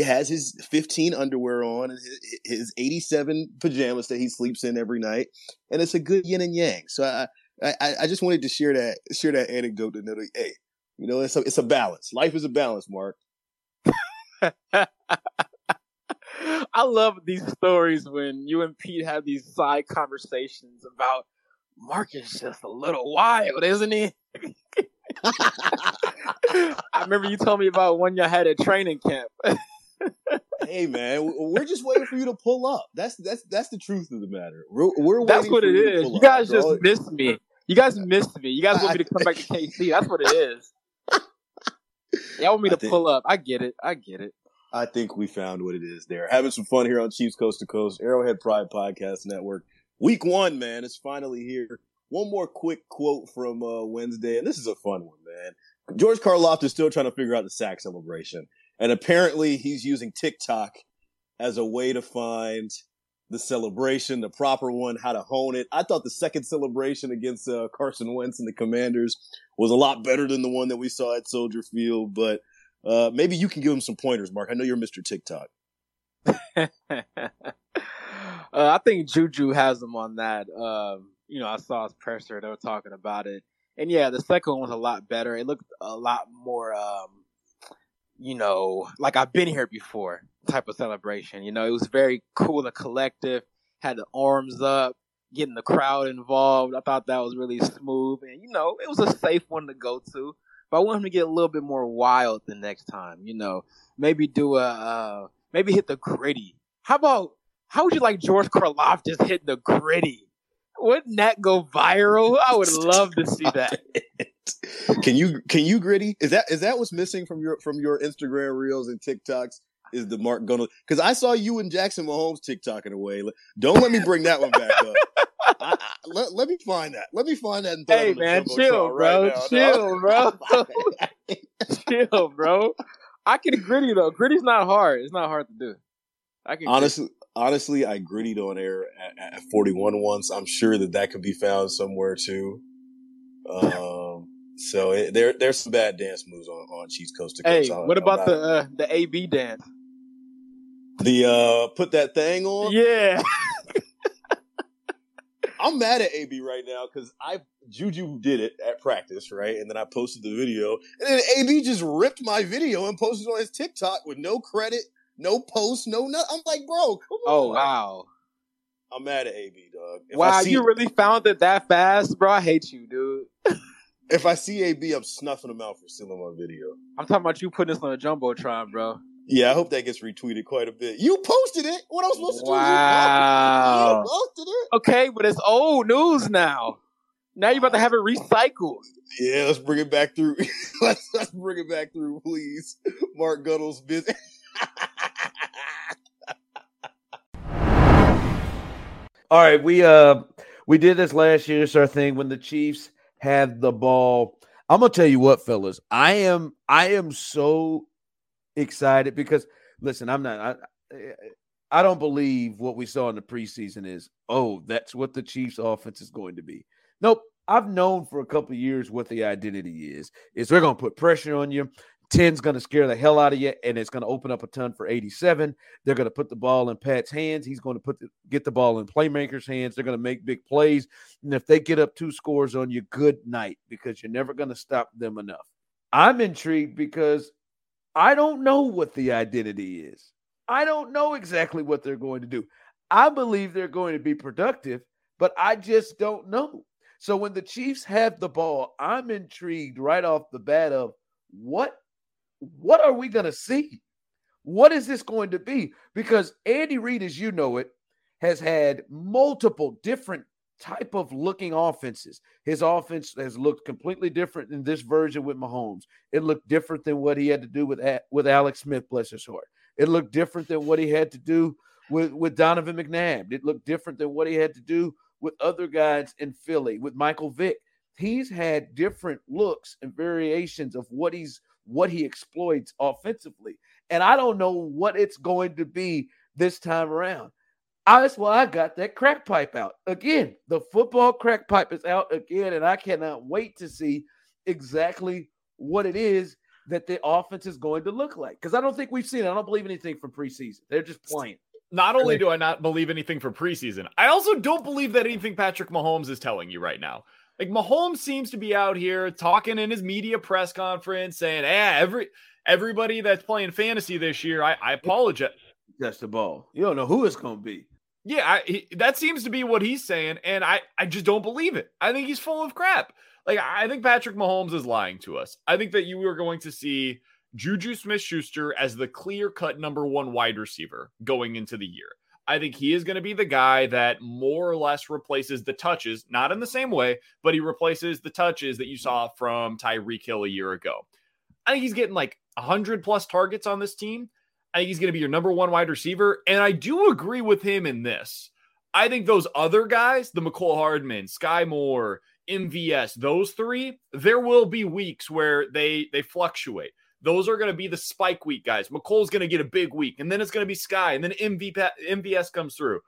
has his 15 underwear on and his 87 pajamas that he sleeps in every night. And it's a good yin and yang. So I just wanted to share that anecdote to know that, hey, you know, it's a balance. Life is a balance, Mark. I love these stories when you and Pete have these side conversations about Mark is just a little wild, isn't he? I remember you told me about one y'all had at training camp. Hey, man, we're just waiting for you to pull up. That's the truth of the matter. We're that's what it is. You guys up, just bro. Missed me. You guys missed me. You guys want me to come back to KC. That's what it is. Y'all want me to pull up. I get it. I think we found what it is there. Having some fun here on Chiefs Coast to Coast, Arrowhead Pride Podcast Network. Week 1, man, it's finally here. One more quick quote from Wednesday, and this is a fun one, man. George Karlaftis is still trying to figure out the sack celebration, and apparently he's using TikTok as a way to find the celebration, the proper one, how to hone it. I thought the second celebration against Carson Wentz and the Commanders was a lot better than the one that we saw at Soldier Field, but maybe you can give him some pointers, Mark. I know you're Mr. TikTok. I think Juju has him on that. You know, I saw his presser. They were talking about it. And, yeah, the second one was a lot better. It looked a lot more, you know, like I've been here before type of celebration. You know, it was very cool and collective, had the arms up, getting the crowd involved. I thought that was really smooth. And, you know, it was a safe one to go to. But I want him to get a little bit more wild the next time, you know. Maybe maybe hit the gritty. How would you like George Karlaftis hitting the gritty? Wouldn't that go viral? I would love to see that. Can you gritty? Is that what's missing from your Instagram reels and TikToks? Is the Mark gonna? Because I saw you and Jackson Mahomes TikToking away. Don't let me bring that one back up. Let me find that. Let me find that. And hey, man, chill, bro. Right chill, bro. Chill, bro. I can gritty, though. Gritty's not hard. It's not hard to do. I can honestly, I grittied on air at 41 once. I'm sure that could be found somewhere, too. So there's some bad dance moves on Chiefs Coast to Coast. Hey, what about the AB dance? The put that thing on? Yeah. I'm mad at AB right now because Juju did it at practice, right? And then I posted the video. And then AB just ripped my video and posted it on his TikTok with no credit, no post, no nothing. I'm like, bro, come on. Oh, wow. I'm mad at AB, dog. You really found it that fast? Bro, I hate you, dude. If I see AB, I'm snuffing him out for stealing my video. I'm talking about you putting this on a Jumbotron, bro. Yeah, I hope that gets retweeted quite a bit. You posted it. What I was supposed to do is you posted it. Okay, but it's old news now. Now you're about to have it recycled. Yeah, let's bring it back through. let's bring it back through, please. Mark Guttle's business. All right, we did this last year, it's our thing, when the Chiefs had the ball. I'm gonna tell you what, fellas, I am so excited because listen, I don't believe what we saw in the preseason is, oh, that's what the Chiefs offense is going to be. Nope. I've known for a couple of years what the identity is they're going to put pressure on you. 10's going to scare the hell out of you, and it's going to open up a ton for 87. They're going to put the ball in Pat's hands. He's going to get the ball in playmakers' hands. They're going to make big plays. And if they get up 2 scores on you, good night, because you're never going to stop them enough. I'm intrigued because I don't know what the identity is. I don't know exactly what they're going to do. I believe they're going to be productive, but I just don't know. So when the Chiefs have the ball, I'm intrigued right off the bat of what are we going to see? What is this going to be? Because Andy Reid, as you know it, has had multiple different type of looking offenses. His offense has looked completely different in this version with Mahomes. It looked different than what he had to do with Alex Smith, bless his heart. It looked different than what he had to do with Donovan McNabb. It looked different than what he had to do with other guys in Philly, with Michael Vick. He's had different looks and variations of what he exploits offensively. And I don't know what it's going to be this time around. That's why I got that crack pipe out. Again, the football crack pipe is out again, and I cannot wait to see exactly what it is that the offense is going to look like. Because I don't think we've seen it. I don't believe anything from preseason. They're just playing. Not only do I not believe anything for preseason, I also don't believe that anything Patrick Mahomes is telling you right now. Like, Mahomes seems to be out here talking in his media press conference saying, everybody that's playing fantasy this year, I apologize. That's the ball. You don't know who it's going to be. Yeah, that seems to be what he's saying, and I just don't believe it. I think he's full of crap. Like, I think Patrick Mahomes is lying to us. I think that you are going to see Juju Smith-Schuster as the clear-cut number 1 wide receiver going into the year. I think he is going to be the guy that more or less replaces the touches, not in the same way, but he replaces the touches that you saw from Tyreek Hill a year ago. I think he's getting like 100-plus targets on this team. I think he's going to be your number 1 wide receiver, and I do agree with him in this. I think those other guys, the McCole Hardman, Sky Moore, MVS, those 3, there will be weeks where they fluctuate. Those are going to be the spike week guys. McColl's going to get a big week, and then it's going to be Sky, and then MVS comes through.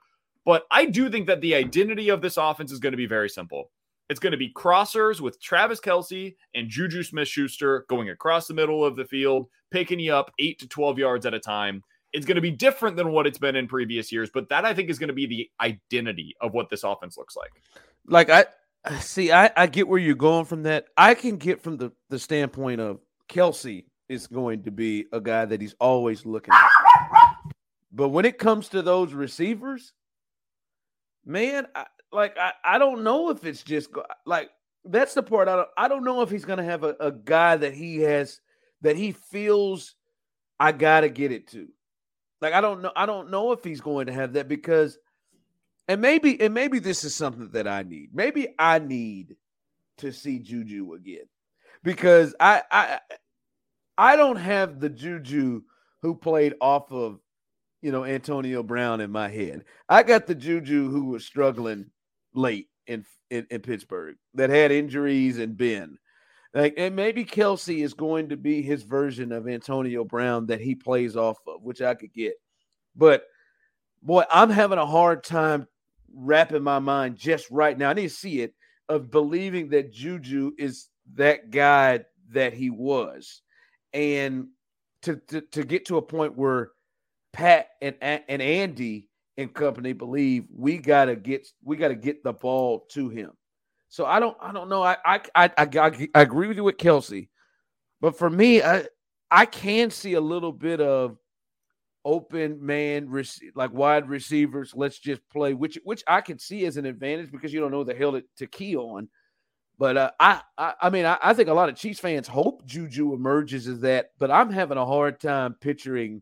But I do think that the identity of this offense is going to be very simple. It's going to be crossers with Travis Kelce and Juju Smith-Schuster going across the middle of the field, picking you up 8 to 12 yards at a time. It's going to be different than what it's been in previous years, but that, I think, is going to be the identity of what this offense looks like. Like, I get where you're going from that. I can get from the standpoint of Kelce is going to be a guy that he's always looking at. But when it comes to those receivers, man, I don't know if it's just like, that's the part. I don't know if he's going to have a guy that he has, that he feels I got to get it to. Like, I don't know if he's going to have that because, and maybe this is something that I need. Maybe I need to see Juju again because I don't have the Juju who played off of, Antonio Brown in my head. I got the Juju who was struggling late in Pittsburgh that had injuries and been. Like, and maybe Kelce is going to be his version of Antonio Brown that he plays off of, which I could get. But, boy, I'm having a hard time wrapping my mind just right now. I need to see it, of believing that Juju is that guy that he was. And to get to a point where Pat and Andy and company believe we gotta get the ball to him. So I don't know. I agree with you with Kelce, but for me, I can see a little bit of open man, like wide receivers, let's just play, which I can see as an advantage because you don't know the hell to key on. But I think a lot of Chiefs fans hope Juju emerges as that, but I'm having a hard time picturing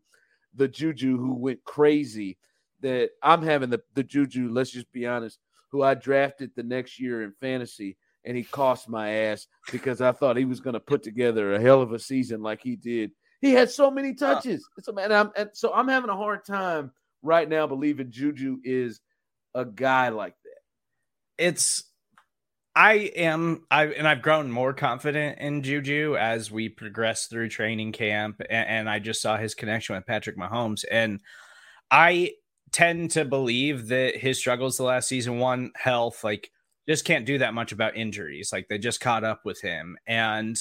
the Juju who went crazy that I'm having the Juju, let's just be honest, who I drafted the next year in fantasy, and he cost my ass because I thought he was going to put together a hell of a season like he did. He had so many touches. So I'm having a hard time right now believing Juju is a guy like that. I've grown more confident in Juju as we progress through training camp, and I just saw his connection with Patrick Mahomes, and I tend to believe that his struggles the last season, one, health, like just can't do that much about injuries. Like they just caught up with him, and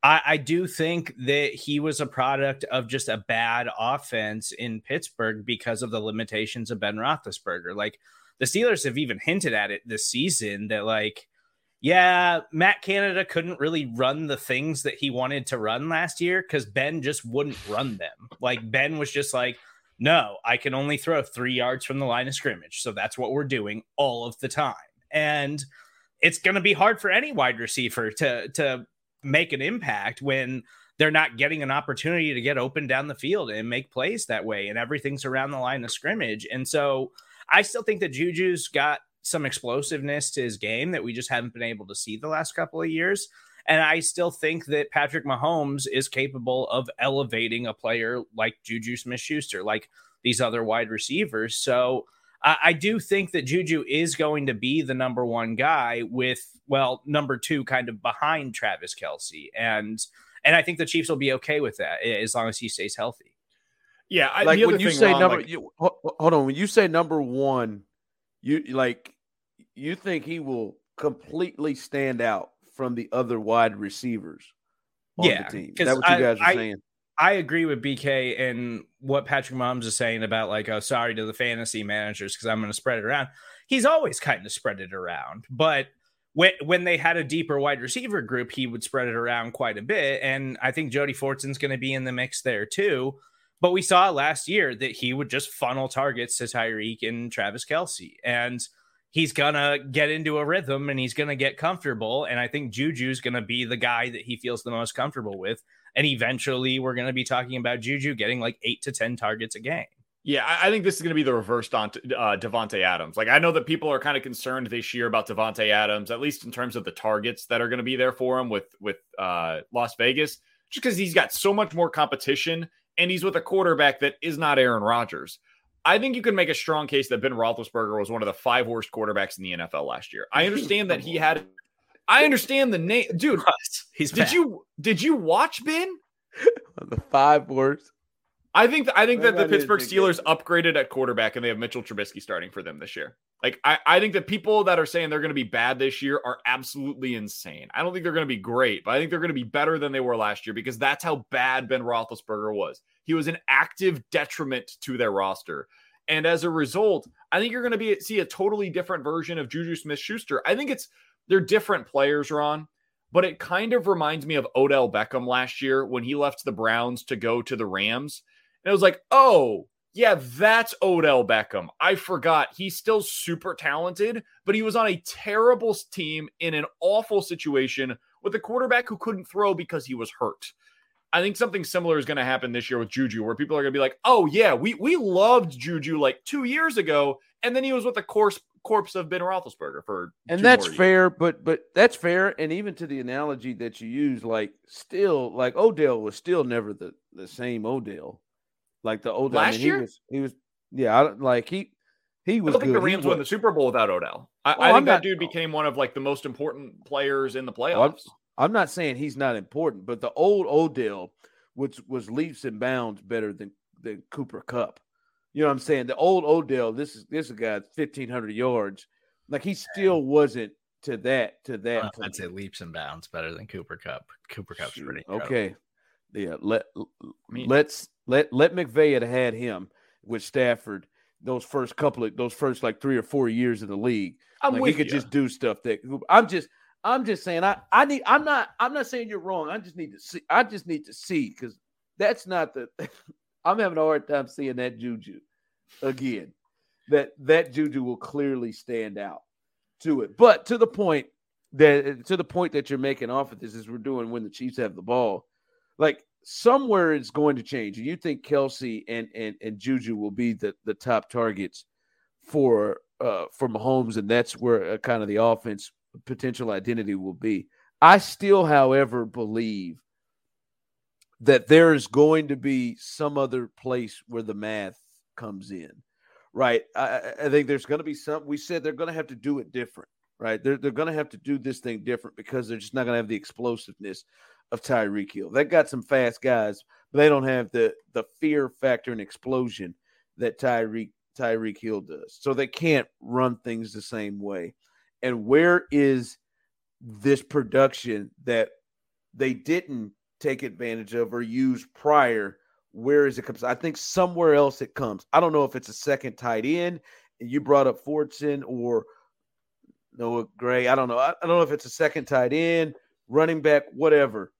I do think that he was a product of just a bad offense in Pittsburgh because of the limitations of Ben Roethlisberger. Like the Steelers have even hinted at it this season that like, yeah, Matt Canada couldn't really run the things that he wanted to run last year because Ben just wouldn't run them. Like Ben was just like, no, I can only throw 3 yards from the line of scrimmage. So that's what we're doing all of the time. And it's going to be hard for any wide receiver to make an impact when they're not getting an opportunity to get open down the field and make plays that way. And everything's around the line of scrimmage. And so I still think that Juju's got some explosiveness to his game that we just haven't been able to see the last couple of years. And I still think that Patrick Mahomes is capable of elevating a player like Juju Smith-Schuster, like these other wide receivers. So I do think that Juju is going to be the number one guy with, well, number two kind of behind Travis Kelce. And I think the Chiefs will be okay with that as long as he stays healthy. Yeah. Like when you say when you say number one, you think he will completely stand out from the other wide receivers on the team. Is that what you guys are saying? I agree with BK and what Patrick Mahomes is saying about like, oh, sorry to the fantasy managers because I'm going to spread it around. He's always kind of spread it around. But when they had a deeper wide receiver group, he would spread it around quite a bit. And I think Jody Fortson's going to be in the mix there too. But we saw last year that he would just funnel targets to Tyreek and Travis Kelce. And he's going to get into a rhythm and he's going to get comfortable. And I think Juju's going to be the guy that he feels the most comfortable with. And eventually we're going to be talking about Juju getting like 8 to 10 targets a game. Yeah, I think this is going to be the reverse Devontae Adams. Like, I know that people are kind of concerned this year about Devontae Adams, at least in terms of the targets that are going to be there for him with Las Vegas, just because he's got so much more competition and he's with a quarterback that is not Aaron Rodgers. I think you can make a strong case that Ben Roethlisberger was one of the 5 worst quarterbacks in the NFL last year. I understand that I understand the name, dude. He's bad. Did you watch Ben? The 5 worst. I think that the Pittsburgh Steelers upgraded at quarterback and they have Mitchell Trubisky starting for them this year. Like I think that people that are saying they're going to be bad this year are absolutely insane. I don't think they're going to be great, but I think they're going to be better than they were last year because that's how bad Ben Roethlisberger was. He was an active detriment to their roster. And as a result, I think you're going to see a totally different version of Juju Smith-Schuster. I think they're different players, Ron, but it kind of reminds me of Odell Beckham last year when he left the Browns to go to the Rams. And it was like, oh, yeah, that's Odell Beckham. I forgot. He's still super talented, but he was on a terrible team in an awful situation with a quarterback who couldn't throw because he was hurt. I think something similar is going to happen this year with Juju, where people are going to be like, oh, yeah, we loved Juju like 2 years ago, and then he was with the corpse of Ben Roethlisberger for and 2 that's more years. Fair, but that's fair. And even to the analogy that you use, like still, like Odell was still never the same Odell. Like the Odell last year, he was. I don't think the Rams won the Super Bowl without Odell. I think that dude became one of like the most important players in the playoffs. I'm not saying he's not important, but the old Odell, which was leaps and bounds better than Cooper Kupp. You know what I'm saying? The old Odell, this guy 1,500 yards. Like he still wasn't to that. Well, I'd say leaps and bounds better than Cooper Kupp. Cooper Kupp's pretty incredible. Okay. Yeah, let McVay had him with Stafford those first like 3 or 4 years in the league. Just do stuff that I'm just saying I'm not saying you're wrong. I just need to see because that's not the I'm having a hard time seeing that Juju again. That Juju will clearly stand out to it. But to the point that you're making off of this is we're doing when the Chiefs have the ball, like somewhere it's going to change. And you think Kelce and Juju will be the top targets for Mahomes, and that's where kind of the offense potential identity will be. I still, however, believe that there is going to be some other place where the math comes in, right? I think there's going to be some. We said they're going to have to do it different, right? They're going to have to do this thing different because they're just not going to have the explosiveness of Tyreek Hill. They've got some fast guys, but they don't have the fear factor and explosion that Tyreek Hill does. So they can't run things the same way. And where is this production that they didn't take advantage of or use prior? Where is it comes? I think somewhere else it comes. I don't know if it's a second tight end. You brought up Fortson or Noah Gray. I don't know. I don't know if it's a second tight end, running back, whatever.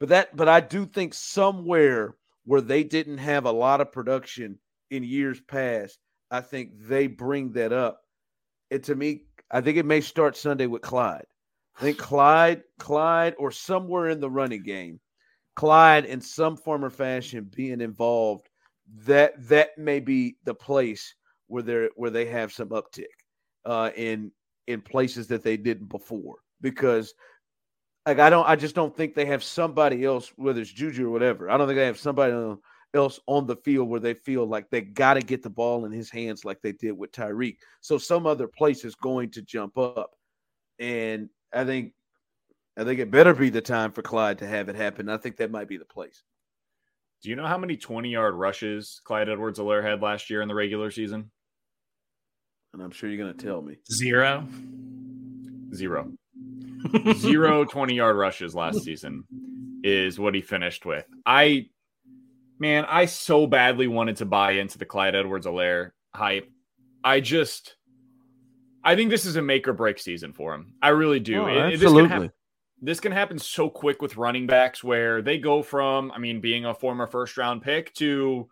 But I do think somewhere where they didn't have a lot of production in years past, I think they bring that up. And to me, I think it may start Sunday with Clyde. I think Clyde, or somewhere in the running game, Clyde in some form or fashion being involved, that may be the place where they have some uptick in places that they didn't before. Because like I just don't think they have somebody else, whether it's Juju or whatever. I don't think they have somebody else on the field where they feel like they got to get the ball in his hands like they did with Tyreek. So some other place is going to jump up. And I think it better be the time for Clyde to have it happen. I think that might be the place. Do you know how many 20-yard rushes Clyde Edwards-Helaire had last year in the regular season? And I'm sure you're going to tell me. Zero. 0 20-yard rushes last season is what he finished with. Man, I so badly wanted to buy into the Clyde Edwards-Helaire hype. I think this is a make or break season for him. I really do. Oh, absolutely. This can happen so quick with running backs where they go from, being a former first-round pick to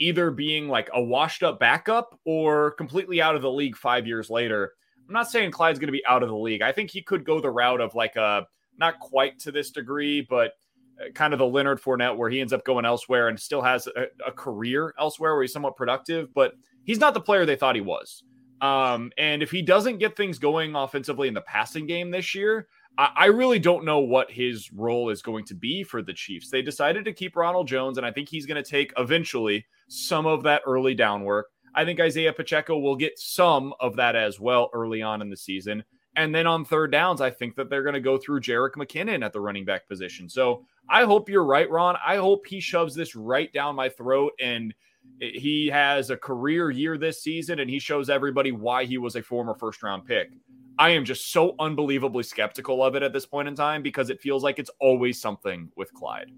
either being like a washed-up backup or completely out of the league 5 years later. I'm not saying Clyde's going to be out of the league. I think he could go the route of like a not quite to this degree, but kind of the Leonard Fournette where he ends up going elsewhere and still has a career elsewhere where he's somewhat productive, but he's not the player they thought he was. And if he doesn't get things going offensively in the passing game this year, I really don't know what his role is going to be for the Chiefs. They decided to keep Ronald Jones, and I think he's going to take eventually some of that early down work. I think Isaiah Pacheco will get some of that as well early on in the season. And then on third downs, I think that they're going to go through Jerick McKinnon at the running back position. So I hope you're right, Ron. I hope he shoves this right down my throat and he has a career year this season and he shows everybody why he was a former first-round pick. I am just so unbelievably skeptical of it at this point in time because it feels like it's always something with Clyde.